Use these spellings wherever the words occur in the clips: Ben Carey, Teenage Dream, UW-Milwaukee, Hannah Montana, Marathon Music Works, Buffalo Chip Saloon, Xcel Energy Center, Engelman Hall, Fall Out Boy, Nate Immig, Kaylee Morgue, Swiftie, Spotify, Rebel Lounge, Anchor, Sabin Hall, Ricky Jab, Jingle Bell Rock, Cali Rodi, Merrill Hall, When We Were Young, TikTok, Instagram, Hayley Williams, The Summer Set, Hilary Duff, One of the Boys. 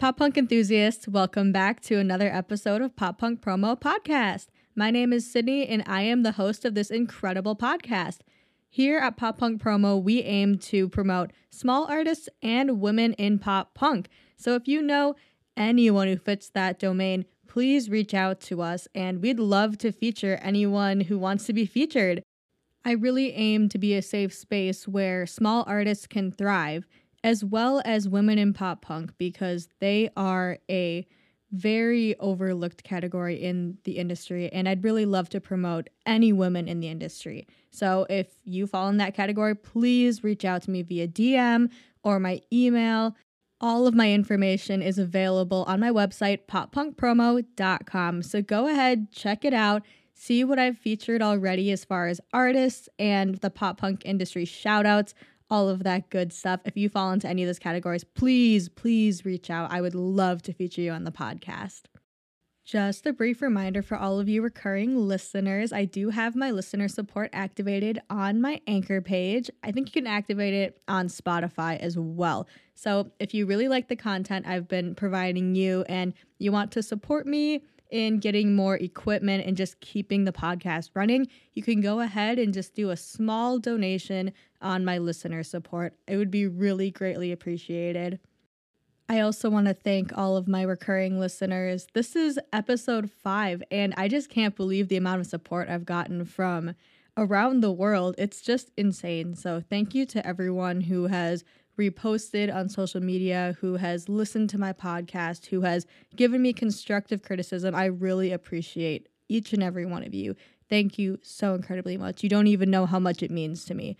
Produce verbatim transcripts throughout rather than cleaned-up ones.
right, Pop Punk enthusiasts, welcome back to another episode of Pop Punk Promo Podcast. My name is Sydney, and I am the host of this incredible podcast. Here at Pop Punk Promo, we aim to promote small artists and women in pop punk. So if you know anyone who fits that domain, please reach out to us, and we'd love to feature anyone who wants to be featured. I really aim to be a safe space where small artists can thrive, as well as women in pop punk, because they are a very overlooked category in the industry, and I'd really love to promote any women in the industry. So if you fall in that category, please reach out to me via D M or my email. All of my information is available on my website, pop punk promo dot com. So go ahead, check it out, see what I've featured already as far as artists and the pop punk industry shoutouts, all of that good stuff. If you fall into any of those categories, please, please reach out. I would love to feature you on the podcast. Just a brief reminder for all of you recurring listeners, I do have my listener support activated on my Anchor page. I think you can activate it on Spotify as well. So if you really like the content I've been providing you and you want to support me in getting more equipment and just keeping the podcast running, you can go ahead and just do a small donation on my listener support. It would be really greatly appreciated. I also want to thank all of my recurring listeners. This is episode five, and I just can't believe the amount of support I've gotten from around the world. It's just insane. So thank you to everyone who has reposted on social media, who has listened to my podcast, who has given me constructive criticism. I really appreciate each and every one of you. Thank you so incredibly much. You don't even know how much it means to me.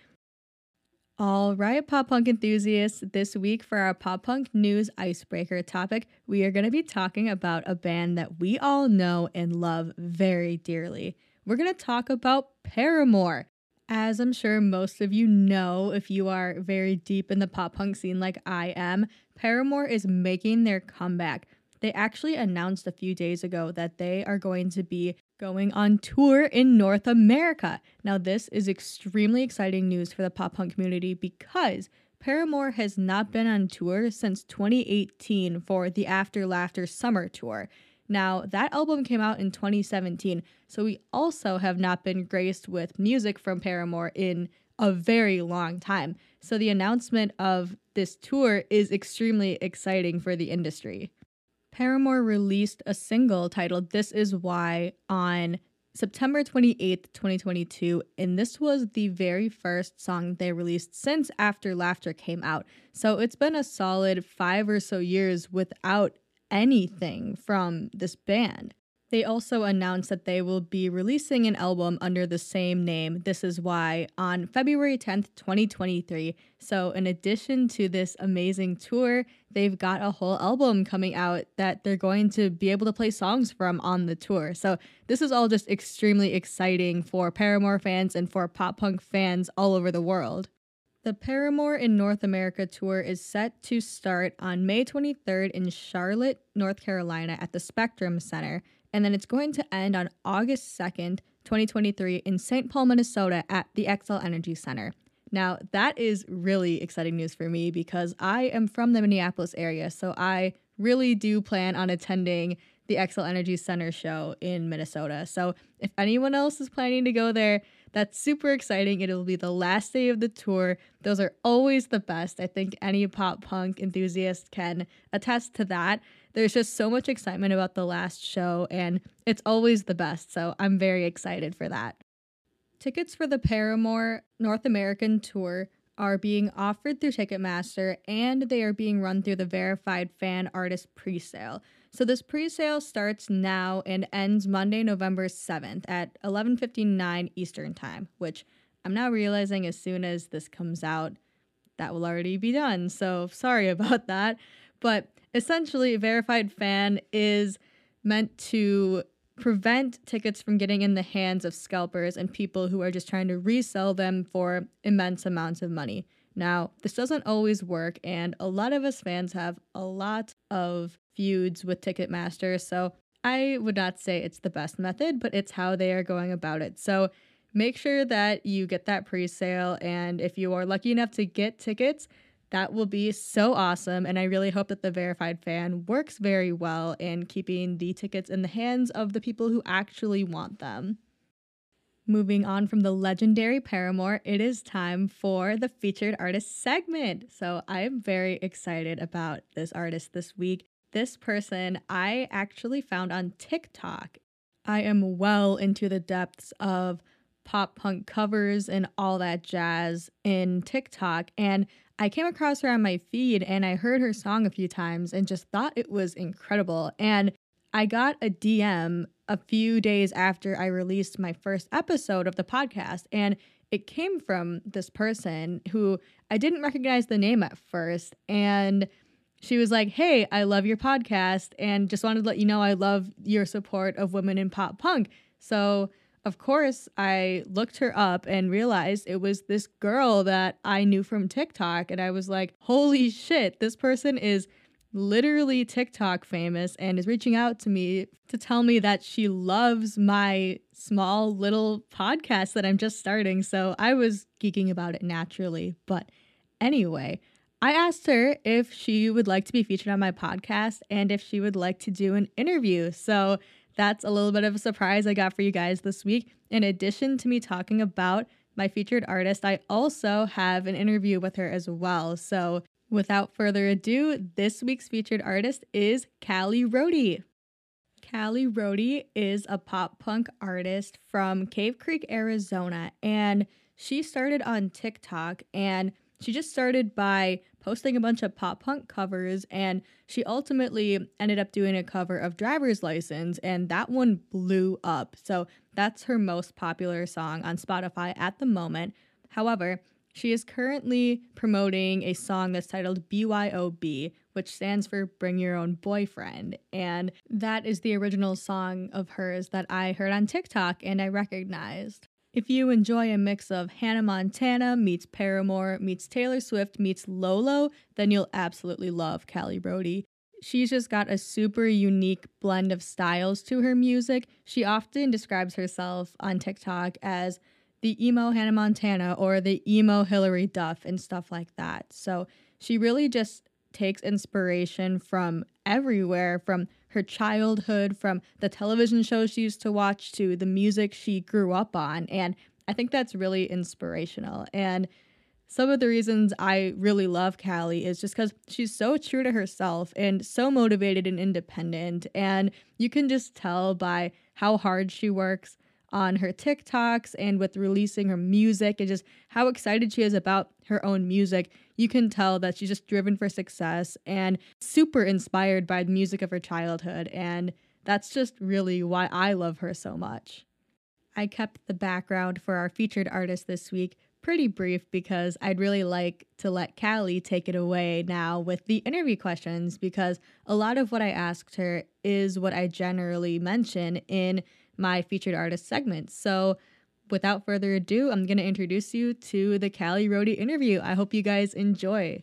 All right, pop punk enthusiasts, this week for our pop punk news icebreaker topic, we are going to be talking about a band that we all know and love very dearly. We're going to talk about Paramore. As I'm sure most of you know, if you are very deep in the pop punk scene like I am, Paramore is making their comeback. They actually announced a few days ago that they are going to be going on tour in North America. Now, this is extremely exciting news for the pop punk community because Paramore has not been on tour since twenty eighteen for the After Laughter Summer Tour. Now, that album came out in twenty seventeen, so we also have not been graced with music from Paramore in a very long time. So the announcement of this tour is extremely exciting for the industry. Paramore released a single titled This Is Why on September twenty-eighth, twenty twenty-two, and this was the very first song they released since After Laughter came out. So it's been a solid five or so years without anything from this band. They also announced that they will be releasing an album under the same name, This Is Why, on February tenth, twenty twenty-three. So in addition to this amazing tour, they've got a whole album coming out that they're going to be able to play songs from on the tour. So this is all just extremely exciting for Paramore fans and for pop punk fans all over the world. The Paramore in North America tour is set to start on May twenty-third in Charlotte, North Carolina at the Spectrum Center, and then it's going to end on August second, twenty twenty-three in Saint Paul, Minnesota at the Xcel Energy Center. Now, that is really exciting news for me because I am from the Minneapolis area, so I really do plan on attending the Xcel Energy Center show in Minnesota. So if anyone else is planning to go there, that's super exciting. It'll be the last day of the tour. Those are always the best. I think any pop punk enthusiast can attest to that. There's just so much excitement about the last show, and it's always the best. So I'm very excited for that. Tickets for the Paramore North American tour are being offered through Ticketmaster, and they are being run through the Verified Fan Artist presale. So this presale starts now and ends Monday, November seventh at eleven fifty-nine Eastern Time, which I'm now realizing as soon as this comes out, that will already be done. So sorry about that. But essentially, Verified Fan is meant to prevent tickets from getting in the hands of scalpers and people who are just trying to resell them for immense amounts of money. Now, this doesn't always work, and a lot of us fans have a lot of feuds with Ticketmaster, so I would not say it's the best method, but it's how they are going about it. So make sure that you get that pre-sale, and if you are lucky enough to get tickets, That will be so awesome, and I really hope that the Verified Fan works very well in keeping the tickets in the hands of the people who actually want them. Moving on from the legendary Paramore, it is time for the Featured Artist segment. So I am very excited about this artist this week. This person I actually found on TikTok. I am well into the depths of pop punk covers and all that jazz in TikTok, and I came across her on my feed and I heard her song a few times and just thought it was incredible. And I got a D M a few days after I released my first episode of the podcast, and it came from this person who I didn't recognize the name at first, and she was like, "Hey, I love your podcast and just wanted to let you know I love your support of women in pop punk." So of course, I looked her up and realized it was this girl that I knew from TikTok, and I was like, holy shit, this person is literally TikTok famous and is reaching out to me to tell me that she loves my small little podcast that I'm just starting. So I was geeking about it naturally. But anyway, I asked her if she would like to be featured on my podcast and if she would like to do an interview. So that's a little bit of a surprise I got for you guys this week. In addition to me talking about my featured artist, I also have an interview with her as well. So without further ado, this week's featured artist is Cali Rodi. Cali Rodi is a pop punk artist from Cave Creek, Arizona, and she started on TikTok, and she just started by posting a bunch of pop punk covers, and she ultimately ended up doing a cover of Driver's License, and that one blew up. So that's her most popular song on Spotify at the moment. However, she is currently promoting a song that's titled B Y O B, which stands for Bring Your Own Boyfriend. And that is the original song of hers that I heard on TikTok and I recognized. If you enjoy a mix of Hannah Montana meets Paramore meets Taylor Swift meets Lolo, then you'll absolutely love Cali Rodi. She's just got a super unique blend of styles to her music. She often describes herself on TikTok as the emo Hannah Montana or the emo Hilary Duff and stuff like that. So she really just takes inspiration from everywhere, from her childhood, from the television shows she used to watch to the music she grew up on. And I think that's really inspirational. And some of the reasons I really love Cali is just because she's so true to herself and so motivated and independent. And you can just tell by how hard she works on her TikToks and with releasing her music and just how excited she is about her own music. You can tell that she's just driven for success and super inspired by the music of her childhood, and that's just really why I love her so much. I kept the background for our featured artist this week pretty brief because I'd really like to let Cali take it away now with the interview questions, because a lot of what I asked her is what I generally mention in my featured artist segment. So without further ado, I'm going to introduce you to the Cali Rodi interview. I hope you guys enjoy.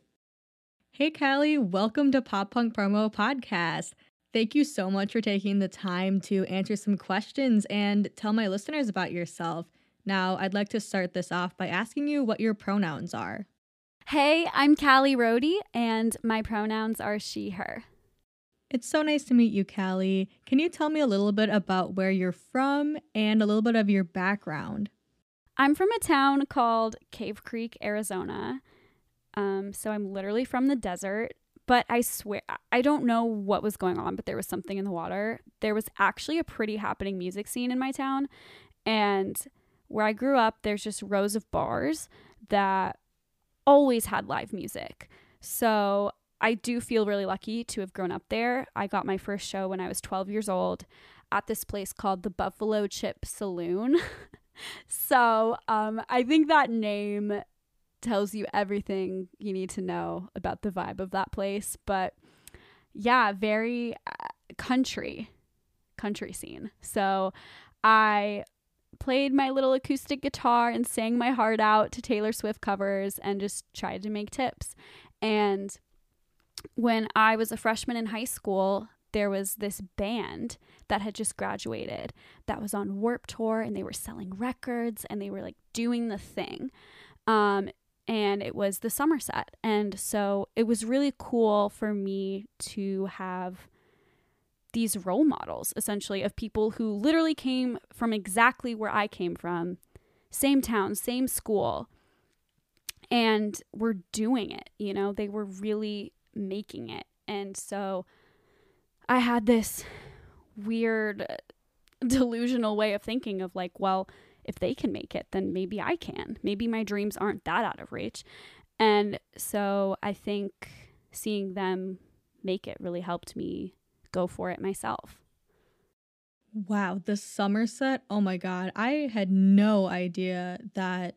Hey Cali, welcome to Pop Punk Promo Podcast. Thank you so much for taking the time to answer some questions and tell my listeners about yourself. Now, I'd like to start this off by asking you what your pronouns are. Hey, I'm Cali Rodi, and my pronouns are she, her. It's so nice to meet you, Cali. Can you tell me a little bit about where you're from and a little bit of your background? I'm from a town called Cave Creek, Arizona. Um, so I'm literally from the desert, but I swear, I don't know what was going on, but there was something in the water. There was actually a pretty happening music scene in my town. And where I grew up, there's just rows of bars that always had live music. So I do feel really lucky to have grown up there. I got my first show when I was twelve years old at this place called the Buffalo Chip Saloon. So um, I think that name tells you everything you need to know about the vibe of that place. But yeah, very uh, country, country scene. So I played my little acoustic guitar and sang my heart out to Taylor Swift covers and just tried to make tips. And when I was a freshman in high school, there was this band that had just graduated that was on Warp Tour, and they were selling records and they were like doing the thing. Um, and it was The Summer Set. And so it was really cool for me to have these role models, essentially, of people who literally came from exactly where I came from, same town, same school, and were doing it, you know, they were really making it. And so I had this weird delusional way of thinking of like, well, if they can make it, then maybe I can. Maybe my dreams aren't that out of reach. And so I think seeing them make it really helped me go for it myself. Wow, The Summer Set. Oh my God. I had no idea that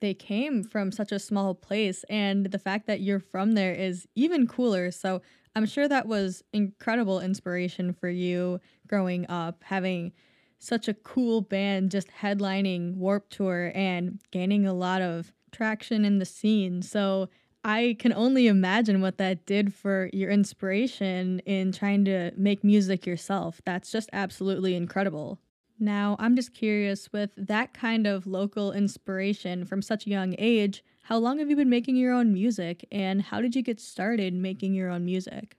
they came from such a small place, and the fact that you're from there is even cooler. So I'm sure that was incredible inspiration for you growing up, having such a cool band just headlining Warp Tour and gaining a lot of traction in the scene. So I can only imagine what that did for your inspiration in trying to make music yourself. That's just absolutely incredible. Now, I'm just curious, with that kind of local inspiration from such a young age, how long have you been making your own music, and how did you get started making your own music?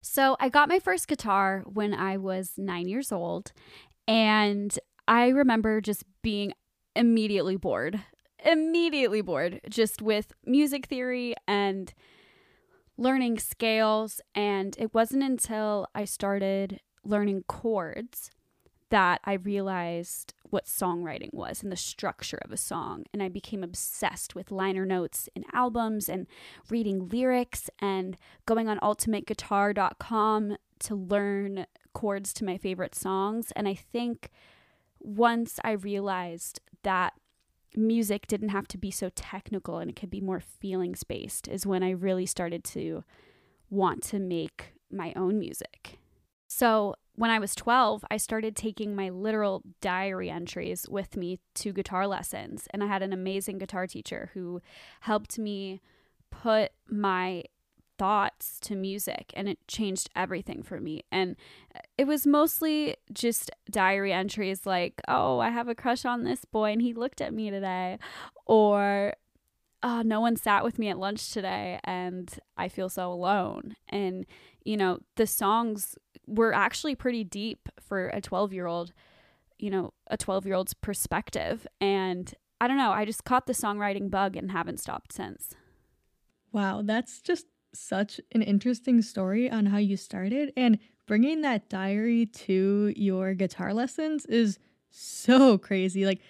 So I got my first guitar when I was nine years old, and I remember just being immediately bored, immediately bored, just with music theory and learning scales. And it wasn't until I started learning chords that I realized what songwriting was and the structure of a song. And I became obsessed with liner notes and albums and reading lyrics and going on ultimate guitar dot com to learn chords to my favorite songs. And I think once I realized that music didn't have to be so technical and it could be more feelings-based is when I really started to want to make my own music. So when I was twelve, I started taking my literal diary entries with me to guitar lessons, and I had an amazing guitar teacher who helped me put my thoughts to music, and it changed everything for me. And it was mostly just diary entries like, oh, I have a crush on this boy and he looked at me today, or oh, no one sat with me at lunch today and I feel so alone. And, you know, the songs were actually pretty deep for a twelve-year-old, you know, a twelve-year-old's perspective. And I don't know, I just caught the songwriting bug and haven't stopped since. Wow, that's just such an interesting story on how you started. And bringing that diary to your guitar lessons is so crazy. Like,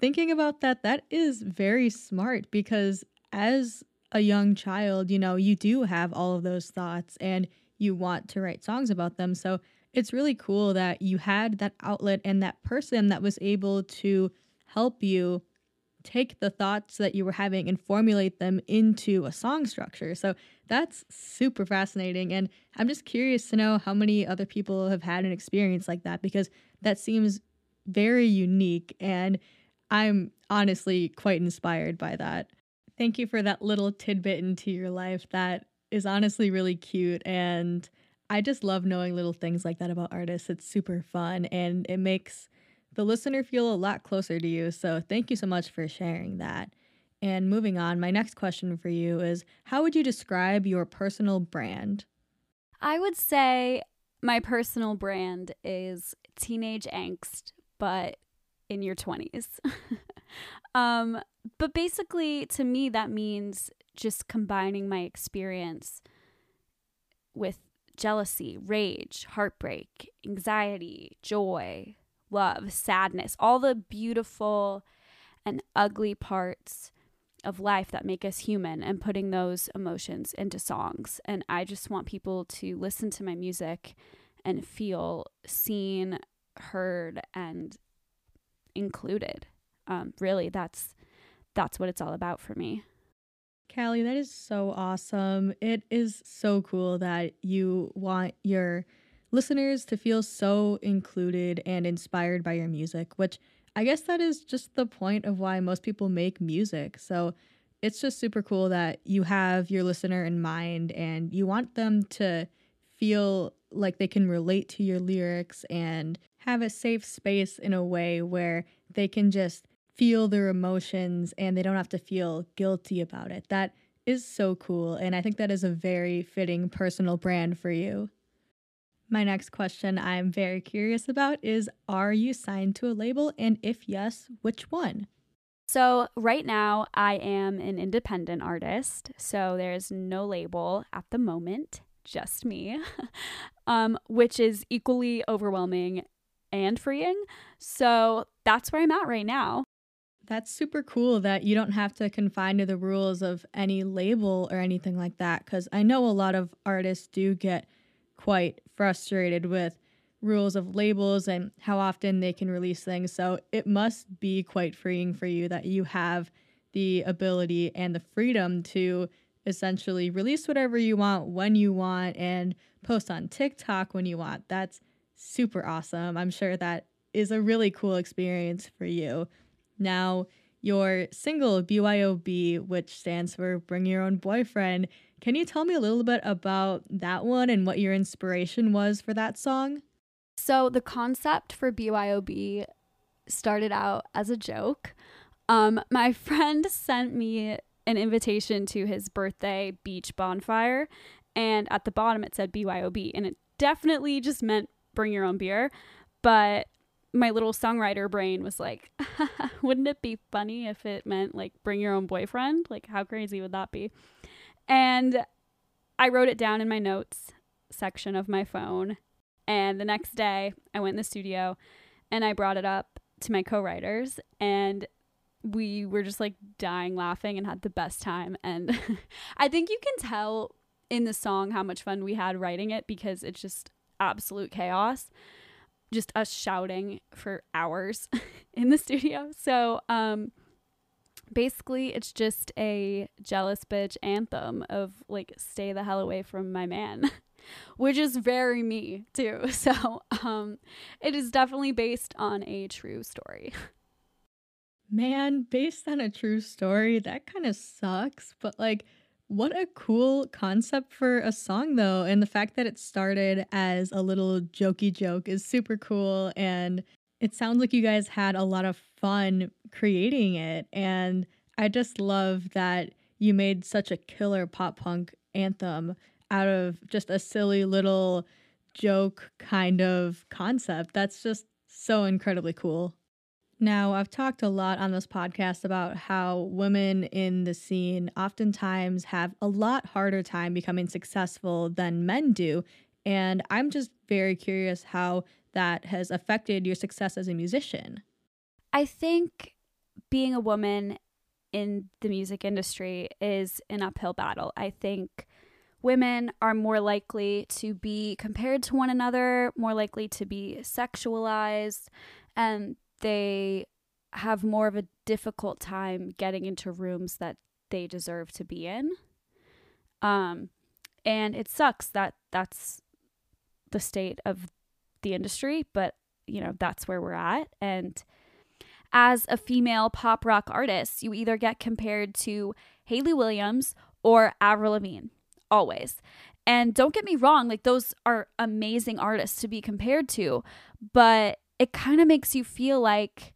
thinking about that, that is very smart, because as a young child, you know, you do have all of those thoughts and you want to write songs about them. So it's really cool that you had that outlet and that person that was able to help you take the thoughts that you were having and formulate them into a song structure. So that's super fascinating. And I'm just curious to know how many other people have had an experience like that, because that seems very unique. And I'm honestly quite inspired by that. Thank you for that little tidbit into your life. That is honestly really cute, and I just love knowing little things like that about artists. It's super fun, and it makes the listener feel a lot closer to you, so thank you so much for sharing that. And moving on, my next question for you is, how would you describe your personal brand? I would say my personal brand is teenage angst, but in your twenties. um, but basically, to me, that means just combining my experience with jealousy, rage, heartbreak, anxiety, joy, love, sadness, all the beautiful and ugly parts of life that make us human, and putting those emotions into songs. And I just want people to listen to my music and feel seen, heard, and included. Um, really, that's that's what it's all about for me. Callie, that is so awesome. It is so cool that you want your listeners to feel so included and inspired by your music, which I guess that is just the point of why most people make music. So it's just super cool that you have your listener in mind and you want them to feel like they can relate to your lyrics and have a safe space in a way where they can just feel their emotions and they don't have to feel guilty about it. That is so cool, and I think that is a very fitting personal brand for you. My next question I'm very curious about is, are you signed to a label, and if yes, which one? So right now I am an independent artist, so there's no label at the moment, just me, um, which is equally overwhelming and freeing. So that's where I'm at right now. That's super cool that you don't have to confine to the rules of any label or anything like that, because I know a lot of artists do get quite frustrated with rules of labels and how often they can release things. So it must be quite freeing for you that you have the ability and the freedom to essentially release whatever you want when you want and post on TikTok when you want. That's super awesome. I'm sure that is a really cool experience for you. Now, your single B Y O B, which stands for Bring Your Own Boyfriend, can you tell me a little bit about that one and what your inspiration was for that song? So the concept for B Y O B started out as a joke. Um, my friend sent me an invitation to his birthday beach bonfire, and at the bottom it said B Y O B, and it definitely just meant bring your own beer. But my little songwriter brain was like, wouldn't it be funny if it meant like bring your own boyfriend? Like, how crazy would that be? And I wrote it down in my notes section of my phone. And the next day, I went in the studio and I brought it up to my co-writers, and we were just like dying laughing and had the best time. And I think you can tell in the song how much fun we had writing it, because it's just absolute chaos. Just us shouting for hours in the studio. So um, basically, it's just a jealous bitch anthem of like, stay the hell away from my man. Which is very me too. So um, it is definitely based on a true story. Man, based on a true story, that kind of sucks. But like, what a cool concept for a song though. And the fact that it started as a little jokey joke is super cool. And it sounds like you guys had a lot of fun creating it. And I just love that you made such a killer pop punk anthem out of just a silly little joke kind of concept. That's just so incredibly cool. Now, I've talked a lot on this podcast about how women in the scene oftentimes have a lot harder time becoming successful than men do. And I'm just very curious how that has affected your success as a musician. I think being a woman in the music industry is an uphill battle. I think women are more likely to be compared to one another, more likely to be sexualized, and they have more of a difficult time getting into rooms that they deserve to be in. Um, and it sucks that that's the state of the industry, but, you know, that's where we're at. And as a female pop rock artist, you either get compared to Hayley Williams or Avril Lavigne. Always. And don't get me wrong, like those are amazing artists to be compared to, but it kind of makes you feel like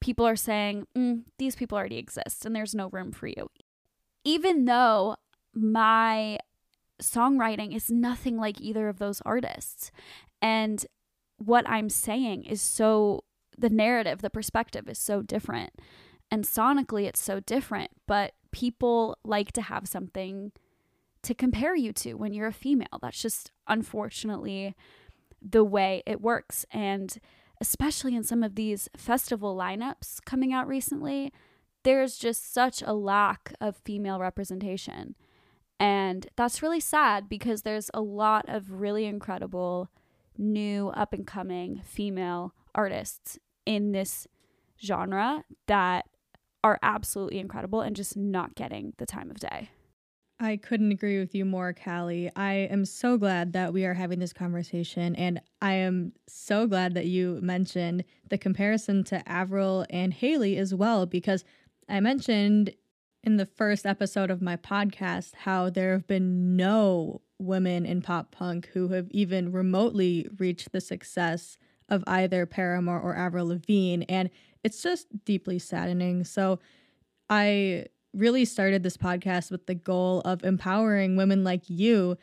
people are saying, mm, these people already exist and there's no room for you. Even though my songwriting is nothing like either of those artists. And what I'm saying is so, the narrative, the perspective is so different. And sonically, it's so different, but people like to have something to compare you to when you're a female. That's just unfortunately the way it works. And especially in some of these festival lineups coming out recently, there's just such a lack of female representation. And that's really sad, because there's a lot of really incredible new up and coming female artists in this genre that are absolutely incredible and just not getting the time of day. I couldn't agree with you more, Callie. I am so glad that we are having this conversation, and I am so glad that you mentioned the comparison to Avril and Haley as well, because I mentioned in the first episode of my podcast how there have been no women in pop punk who have even remotely reached the success of either Paramore or Avril Lavigne, and it's just deeply saddening. So I really started this podcast with the goal of empowering women like you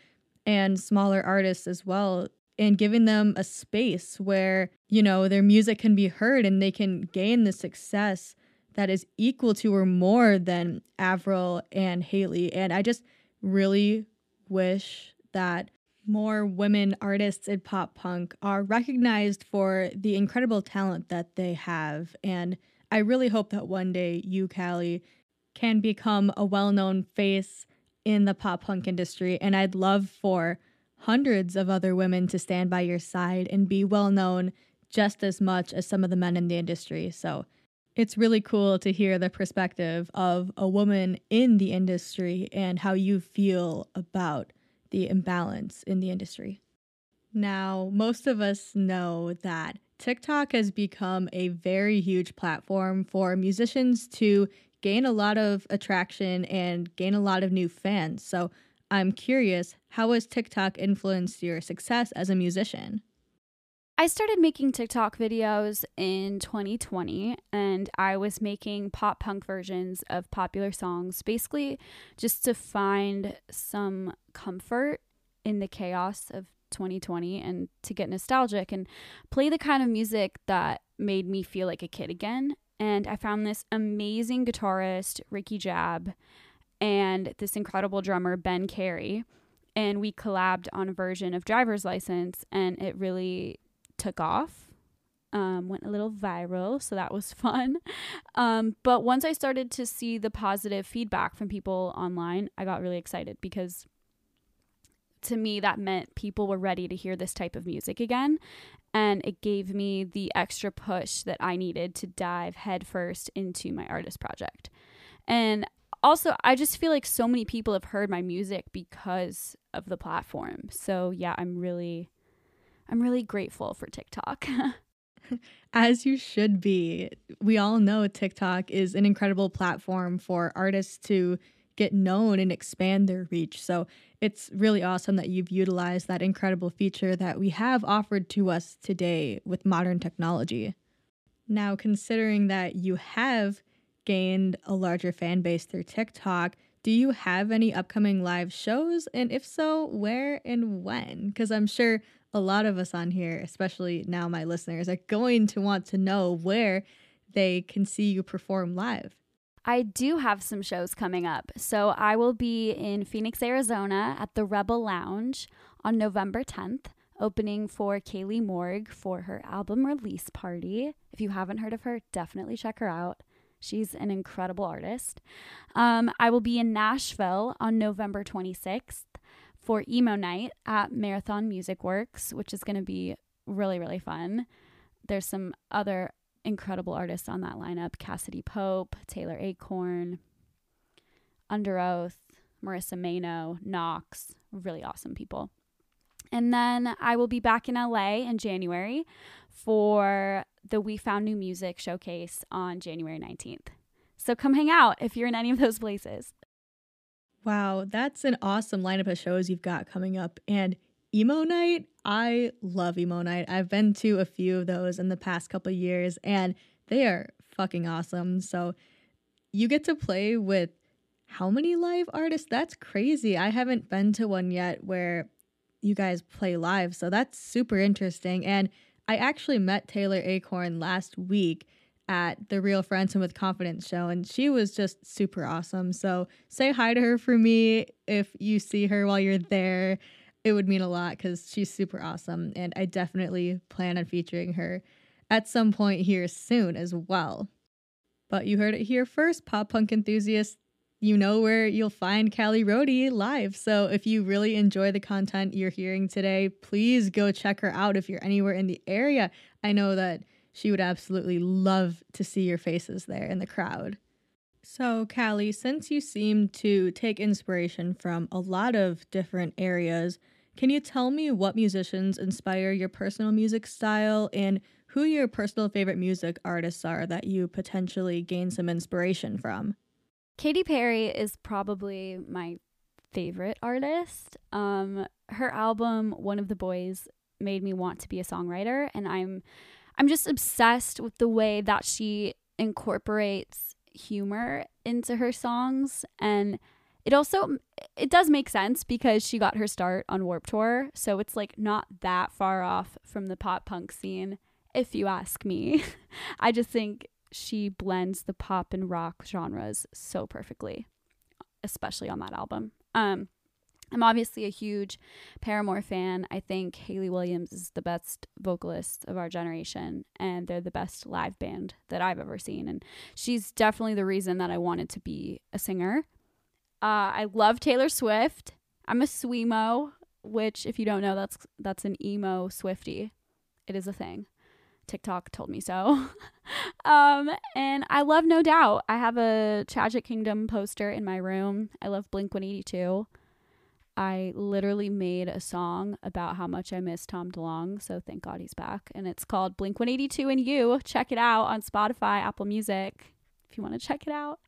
and smaller artists as well, and giving them a space where, you know, their music can be heard and they can gain the success that is equal to or more than Avril and Hayley. And I just really wish that more women artists in pop punk are recognized for the incredible talent that they have. And I really hope that one day you, Cali, can become a well-known face in the pop punk industry. And I'd love for hundreds of other women to stand by your side and be well-known just as much as some of the men in the industry. So it's really cool to hear the perspective of a woman in the industry and how you feel about the imbalance in the industry. Now, most of us know that TikTok has become a very huge platform for musicians to gain a lot of attraction and gain a lot of new fans. So I'm curious, how has TikTok influenced your success as a musician? I started making TikTok videos in twenty twenty, and I was making pop punk versions of popular songs, basically just to find some comfort in the chaos of twenty twenty and to get nostalgic and play the kind of music that made me feel like a kid again. And I found this amazing guitarist, Ricky Jab, and this incredible drummer, Ben Carey, and we collabed on a version of Driver's License, and it really took off, um, went a little viral, so that was fun. Um, but once I started to see the positive feedback from people online, I got really excited, because to me that meant people were ready to hear this type of music again, and it gave me the extra push that I needed to dive headfirst into my artist project. And also, I just feel like so many people have heard my music because of the platform. So yeah, I'm really I'm really grateful for TikTok. As you should be. We all know TikTok is an incredible platform for artists to get known and expand their reach. So it's really awesome that you've utilized that incredible feature that we have offered to us today with modern technology. Now, considering that you have gained a larger fan base through TikTok, do you have any upcoming live shows? And if so, where and when? Because I'm sure a lot of us on here, especially now my listeners, are going to want to know where they can see you perform live. I do have some shows coming up. So I will be in Phoenix, Arizona at the Rebel Lounge on November tenth, opening for Kaylee Morgue for her album release party. If you haven't heard of her, definitely check her out. She's an incredible artist. Um, I will be in Nashville on November twenty-sixth. For Emo Night at Marathon Music Works, which is going to be really, really fun. There's some other incredible artists on that lineup. Cassidy Pope, Taylor Acorn, Underoath, Marissa Mano, Knox, really awesome people. And then I will be back in L A in January for the We Found New Music Showcase on January nineteenth. So come hang out if you're in any of those places. Wow, that's an awesome lineup of shows you've got coming up. And Emo Night, I love Emo Night. I've been to a few of those in the past couple of years, and they are fucking awesome. So you get to play with how many live artists? That's crazy. I haven't been to one yet where you guys play live, so that's super interesting. And I actually met Taylor Acorn last week at the Real Friends and With Confidence show, and she was just super awesome. So say hi to her for me if you see her while you're there. It would mean a lot because she's super awesome, and I definitely plan on featuring her at some point here soon as well. But you heard it here first, pop punk enthusiasts. You know where you'll find Cali Rodi live. So if you really enjoy the content you're hearing today, please go check her out if you're anywhere in the area. I know that she would absolutely love to see your faces there in the crowd. So, Cali, since you seem to take inspiration from a lot of different areas, can you tell me what musicians inspire your personal music style and who your personal favorite music artists are that you potentially gain some inspiration from? Katy Perry is probably my favorite artist. Um, her album, One of the Boys, made me want to be a songwriter. And I'm I'm just obsessed with the way that she incorporates humor into her songs. And it also, it does make sense because she got her start on Warp Tour. So it's like not that far off from the pop punk scene, if you ask me. I just think she blends the pop and rock genres so perfectly, especially on that album. Um, I'm obviously a huge Paramore fan. I think Hayley Williams is the best vocalist of our generation, and they're the best live band that I've ever seen. And she's definitely the reason that I wanted to be a singer. Uh, I love Taylor Swift. I'm a Swemo, which if you don't know, that's that's an emo Swiftie. It is a thing. TikTok told me so. um, and I love No Doubt. I have a Tragic Kingdom poster in my room. I love Blink one eighty-two. I literally made a song about how much I miss Tom DeLonge, so thank God he's back. And it's called Blink one eighty-two and You. Check it out on Spotify, Apple Music, if you want to check it out.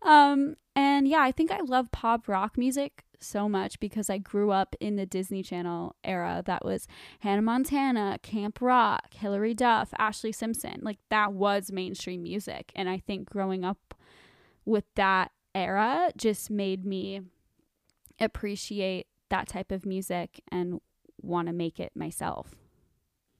Um, and yeah, I think I love pop rock music so much because I grew up in the Disney Channel era. That was Hannah Montana, Camp Rock, Hilary Duff, Ashley Simpson. Like, that was mainstream music. And I think growing up with that era just made me appreciate that type of music and want to make it myself.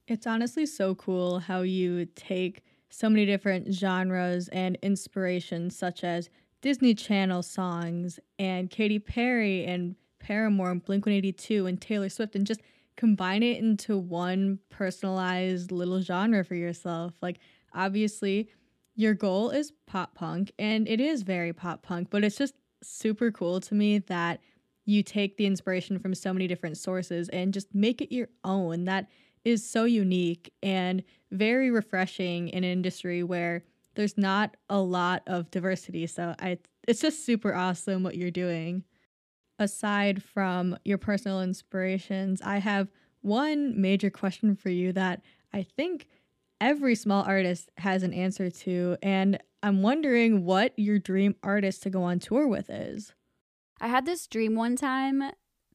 It's honestly so cool how you take so many different genres and inspirations, such as Disney Channel songs and Katy Perry and Paramore and Blink one eighty-two and Taylor Swift, and just combine it into one personalized little genre for yourself. Like, obviously your goal is pop punk, and it is very pop punk, but it's just super cool to me that you take the inspiration from so many different sources and just make it your own. That is so unique and very refreshing in an industry where there's not a lot of diversity. So I, it's just super awesome what you're doing. Aside from your personal inspirations, I have one major question for you that I think every small artist has an answer to, and I'm wondering what your dream artist to go on tour with is. I had this dream one time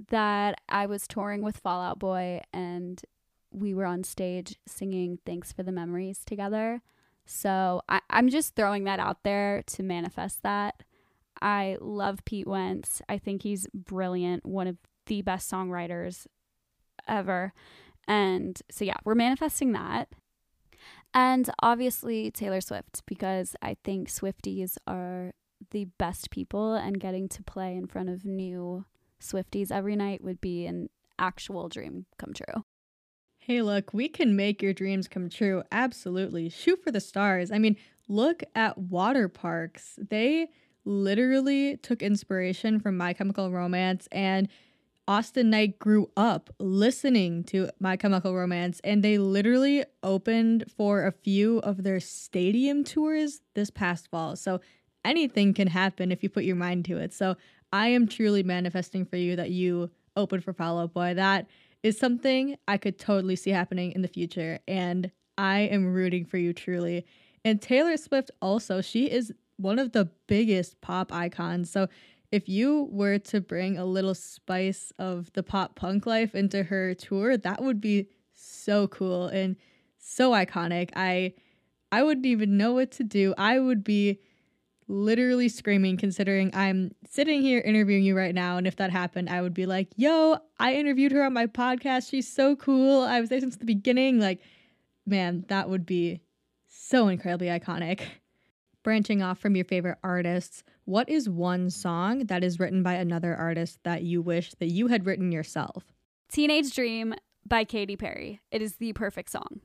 that I was touring with Fall Out Boy and we were on stage singing Thanks for the Memories together. So I, I'm just throwing that out there to manifest that. I love Pete Wentz. I think he's brilliant, one of the best songwriters ever. And so yeah, we're manifesting that. And obviously Taylor Swift, because I think Swifties are the best people, and getting to play in front of new Swifties every night would be an actual dream come true. Hey, look, we can make your dreams come true. Absolutely. Shoot for the stars. I mean, look at water parks. They literally took inspiration from My Chemical Romance, and Austin Knight grew up listening to My Chemical Romance, and they literally opened for a few of their stadium tours this past fall. So anything can happen if you put your mind to it. So I am truly manifesting for you that you open for Fall Out Boy. That is something I could totally see happening in the future, and I am rooting for you truly. And Taylor Swift also, she is one of the biggest pop icons. So if you were to bring a little spice of the pop punk life into her tour, that would be so cool and so iconic. I I wouldn't even know what to do. I would be literally screaming, considering I'm sitting here interviewing you right now. And if that happened, I would be like, yo, I interviewed her on my podcast. She's so cool. I was there since the beginning. Like, man, that would be so incredibly iconic. Branching off from your favorite artists, what is one song that is written by another artist that you wish that you had written yourself? Teenage Dream by Katy Perry. It is the perfect song.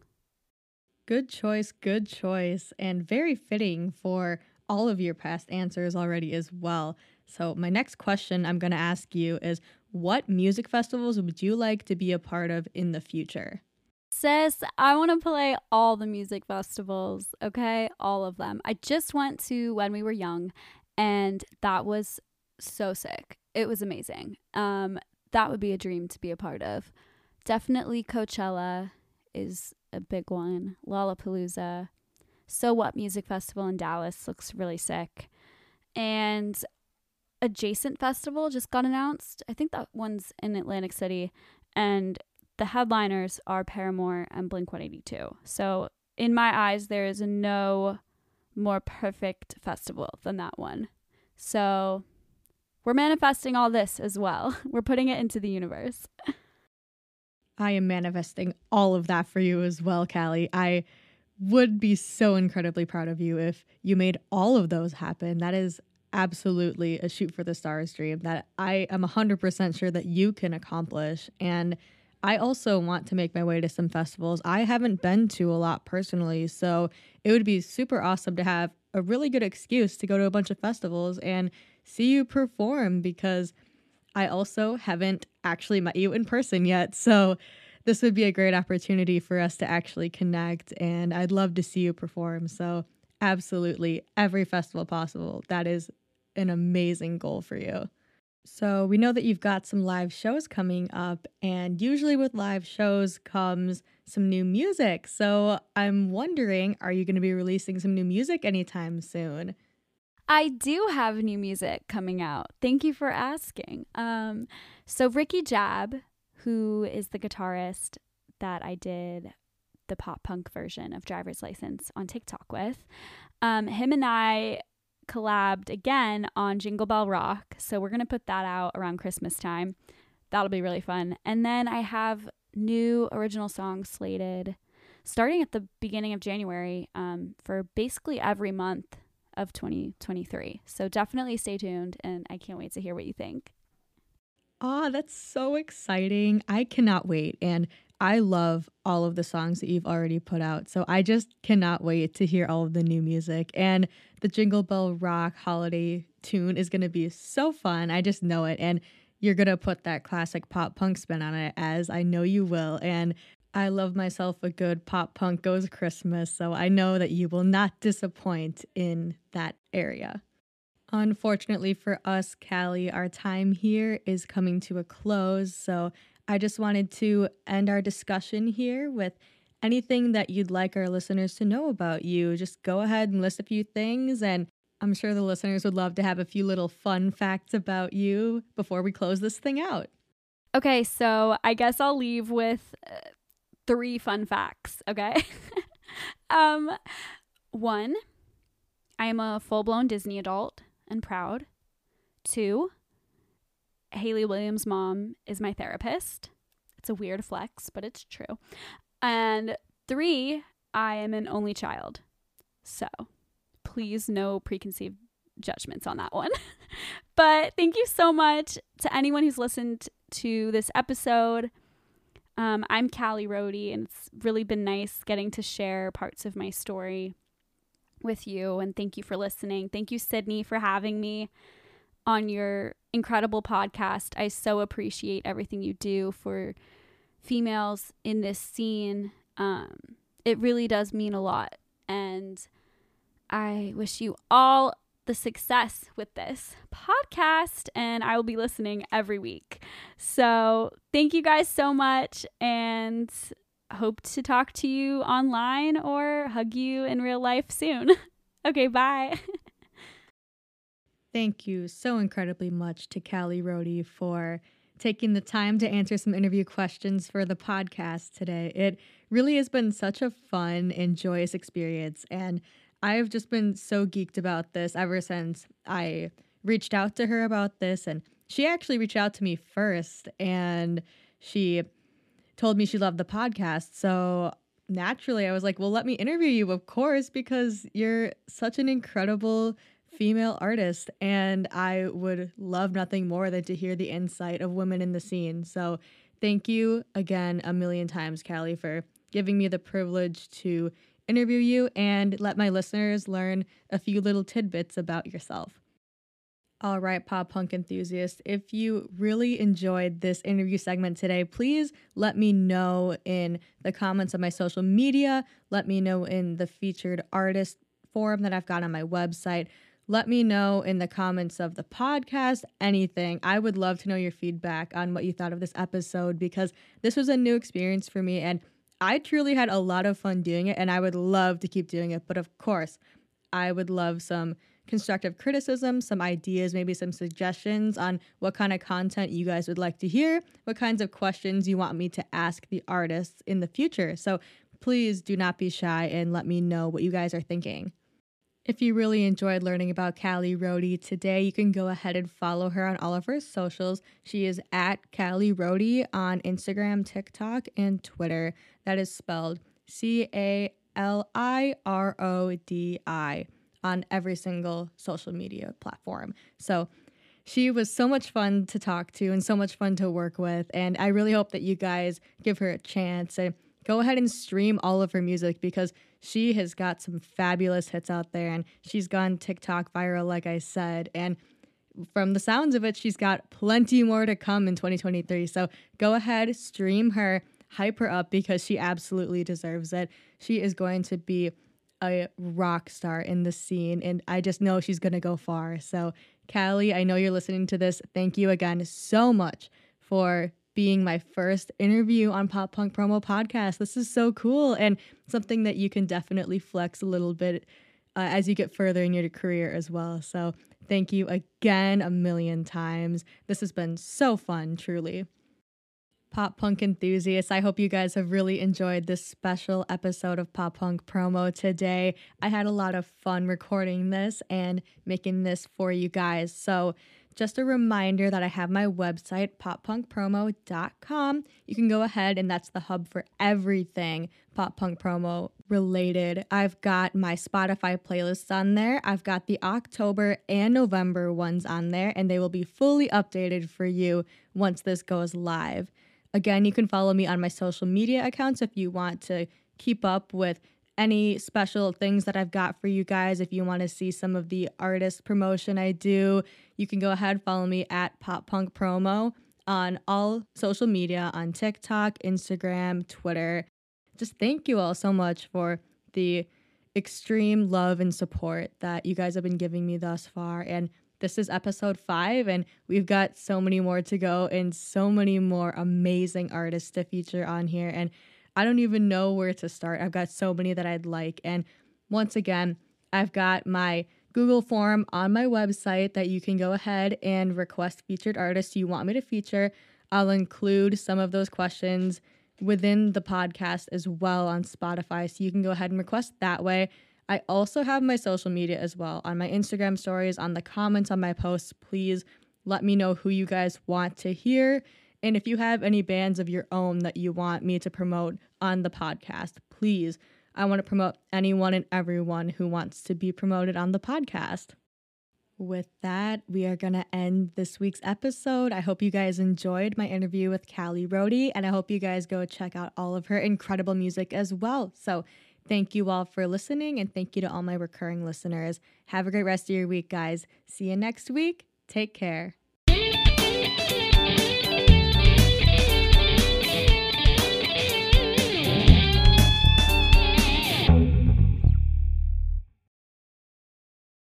Good choice, good choice, and very fitting for all of your past answers already as well. So my next question I'm going to ask you is, what music festivals would you like to be a part of in the future? Sis, I want to play all the music festivals, okay? All of them. I just went to When We Were Young, and that was so sick. It was amazing. Um, that would be a dream to be a part of. Definitely Coachella is a big one. Lollapalooza. So What Music Festival in Dallas looks really sick. And Adjacent Festival just got announced. I think that one's in Atlantic City, and The headliners are Paramore and Blink one eighty-two. So in my eyes, there is no more perfect festival than that one. So we're manifesting all this as well. We're putting it into the universe. I am manifesting all of that for you as well, Callie. I would be so incredibly proud of you if you made all of those happen. That is absolutely a shoot for the stars dream that I am one hundred percent sure that you can accomplish. And I also want to make my way to some festivals. I haven't been to a lot personally, so it would be super awesome to have a really good excuse to go to a bunch of festivals and see you perform, because I also haven't actually met you in person yet. So this would be a great opportunity for us to actually connect, and I'd love to see you perform. So absolutely every festival possible. That is an amazing goal for you. So we know that you've got some live shows coming up, and usually with live shows comes some new music. So I'm wondering, are you going to be releasing some new music anytime soon? I do have new music coming out. Thank you for asking. Um, so Ricky Jab, who is the guitarist that I did the pop punk version of Driver's License on TikTok with, um, him and I collabed again on Jingle Bell Rock, so we're gonna put that out around Christmas time. That'll be really fun. And then I have new original songs slated starting at the beginning of January um, for basically every month of twenty twenty-three, so definitely stay tuned, and I can't wait to hear what you think. Ah, that's so exciting. I cannot wait, and I love all of the songs that you've already put out, so I just cannot wait to hear all of the new music. And the Jingle Bell Rock holiday tune is going to be so fun. I just know it. And you're going to put that classic pop punk spin on it, as I know you will. And I love myself a good pop punk goes Christmas, so I know that you will not disappoint in that area. Unfortunately for us, Callie, our time here is coming to a close, so I just wanted to end our discussion here with anything that you'd like our listeners to know about you. Just go ahead and list a few things, and I'm sure the listeners would love to have a few little fun facts about you before we close this thing out. Okay, so I guess I'll leave with uh, three fun facts, okay? um, one, I am a full-blown Disney adult and proud. Two, Hayley Williams' mom is my therapist. It's a weird flex, but it's true. And three, I am an only child. So please, no preconceived judgments on that one. But thank you so much to anyone who's listened to this episode. Um, I'm Cali Rodi, and it's really been nice getting to share parts of my story with you. And thank you for listening. Thank you, Sydney, for having me on your incredible podcast. I so appreciate everything you do for females in this scene. Um, it really does mean a lot. And I wish you all the success with this podcast, and I will be listening every week. So thank you guys so much, and hope to talk to you online or hug you in real life soon. Okay, bye. Thank you so incredibly much to Cali Rodi for taking the time to answer some interview questions for the podcast today. It really has been such a fun and joyous experience, and I've just been so geeked about this ever since I reached out to her about this. And she actually reached out to me first, and she told me she loved the podcast. So naturally, I was like, well, let me interview you, of course, because you're such an incredible female artist, and I would love nothing more than to hear the insight of women in the scene. So thank you again a million times, Cali, for giving me the privilege to interview you and let my listeners learn a few little tidbits about yourself. All right, pop punk enthusiasts, if you really enjoyed this interview segment today, please let me know in the comments on my social media. Let me know in the featured artist forum that I've got on my website. Let me know in the comments of the podcast, anything. I would love to know your feedback on what you thought of this episode, because this was a new experience for me, and I truly had a lot of fun doing it, and I would love to keep doing it. But of course, I would love some constructive criticism, some ideas, maybe some suggestions on what kind of content you guys would like to hear, what kinds of questions you want me to ask the artists in the future. So please do not be shy and let me know what you guys are thinking. If you really enjoyed learning about Cali Rodi today, you can go ahead and follow her on all of her socials. She is at Cali Rodi on Instagram, TikTok, and Twitter. That is spelled C A L I R O D I on every single social media platform. So she was so much fun to talk to and so much fun to work with. And I really hope that you guys give her a chance and go ahead and stream all of her music, because she has got some fabulous hits out there, and she's gone TikTok viral, like I said. And from the sounds of it, she's got plenty more to come in twenty twenty-three. So go ahead, stream her, hype her up, because she absolutely deserves it. She is going to be a rock star in the scene, and I just know she's going to go far. So Cali, I know you're listening to this. Thank you again so much for being my first interview on Pop Punk Promo Podcast. This is so cool and something that you can definitely flex a little bit uh, as you get further in your career as well. So thank you again a million times. This has been so fun, truly. Pop Punk enthusiasts, I hope you guys have really enjoyed this special episode of Pop Punk Promo today. I had a lot of fun recording this and making this for you guys. So just a reminder that I have my website, pop punk promo dot com. You can go ahead, and that's the hub for everything Pop Punk Promo related. I've got my Spotify playlists on there. I've got the October and November ones on there, and they will be fully updated for you once this goes live. Again, you can follow me on my social media accounts if you want to keep up with any special things that I've got for you guys. If you want to see some of the artist promotion I do, you can go ahead, follow me at Pop Punk Promo on all social media, on TikTok, Instagram, Twitter. Just thank you all so much for the extreme love and support that you guys have been giving me thus far. And this is episode five, and we've got so many more to go and so many more amazing artists to feature on here. And I don't even know where to start. I've got so many that I'd like. And once again, I've got my Google form on my website that you can go ahead and request featured artists you want me to feature. I'll include some of those questions within the podcast as well on Spotify, so you can go ahead and request that way. I also have my social media as well, on my Instagram stories, on the comments on my posts. Please let me know who you guys want to hear. And if you have any bands of your own that you want me to promote on the podcast, please, I want to promote anyone and everyone who wants to be promoted on the podcast. With that, we are going to end this week's episode. I hope you guys enjoyed my interview with Cali Rodi, and I hope you guys go check out all of her incredible music as well. So thank you all for listening, and thank you to all my recurring listeners. Have a great rest of your week, guys. See you next week. Take care.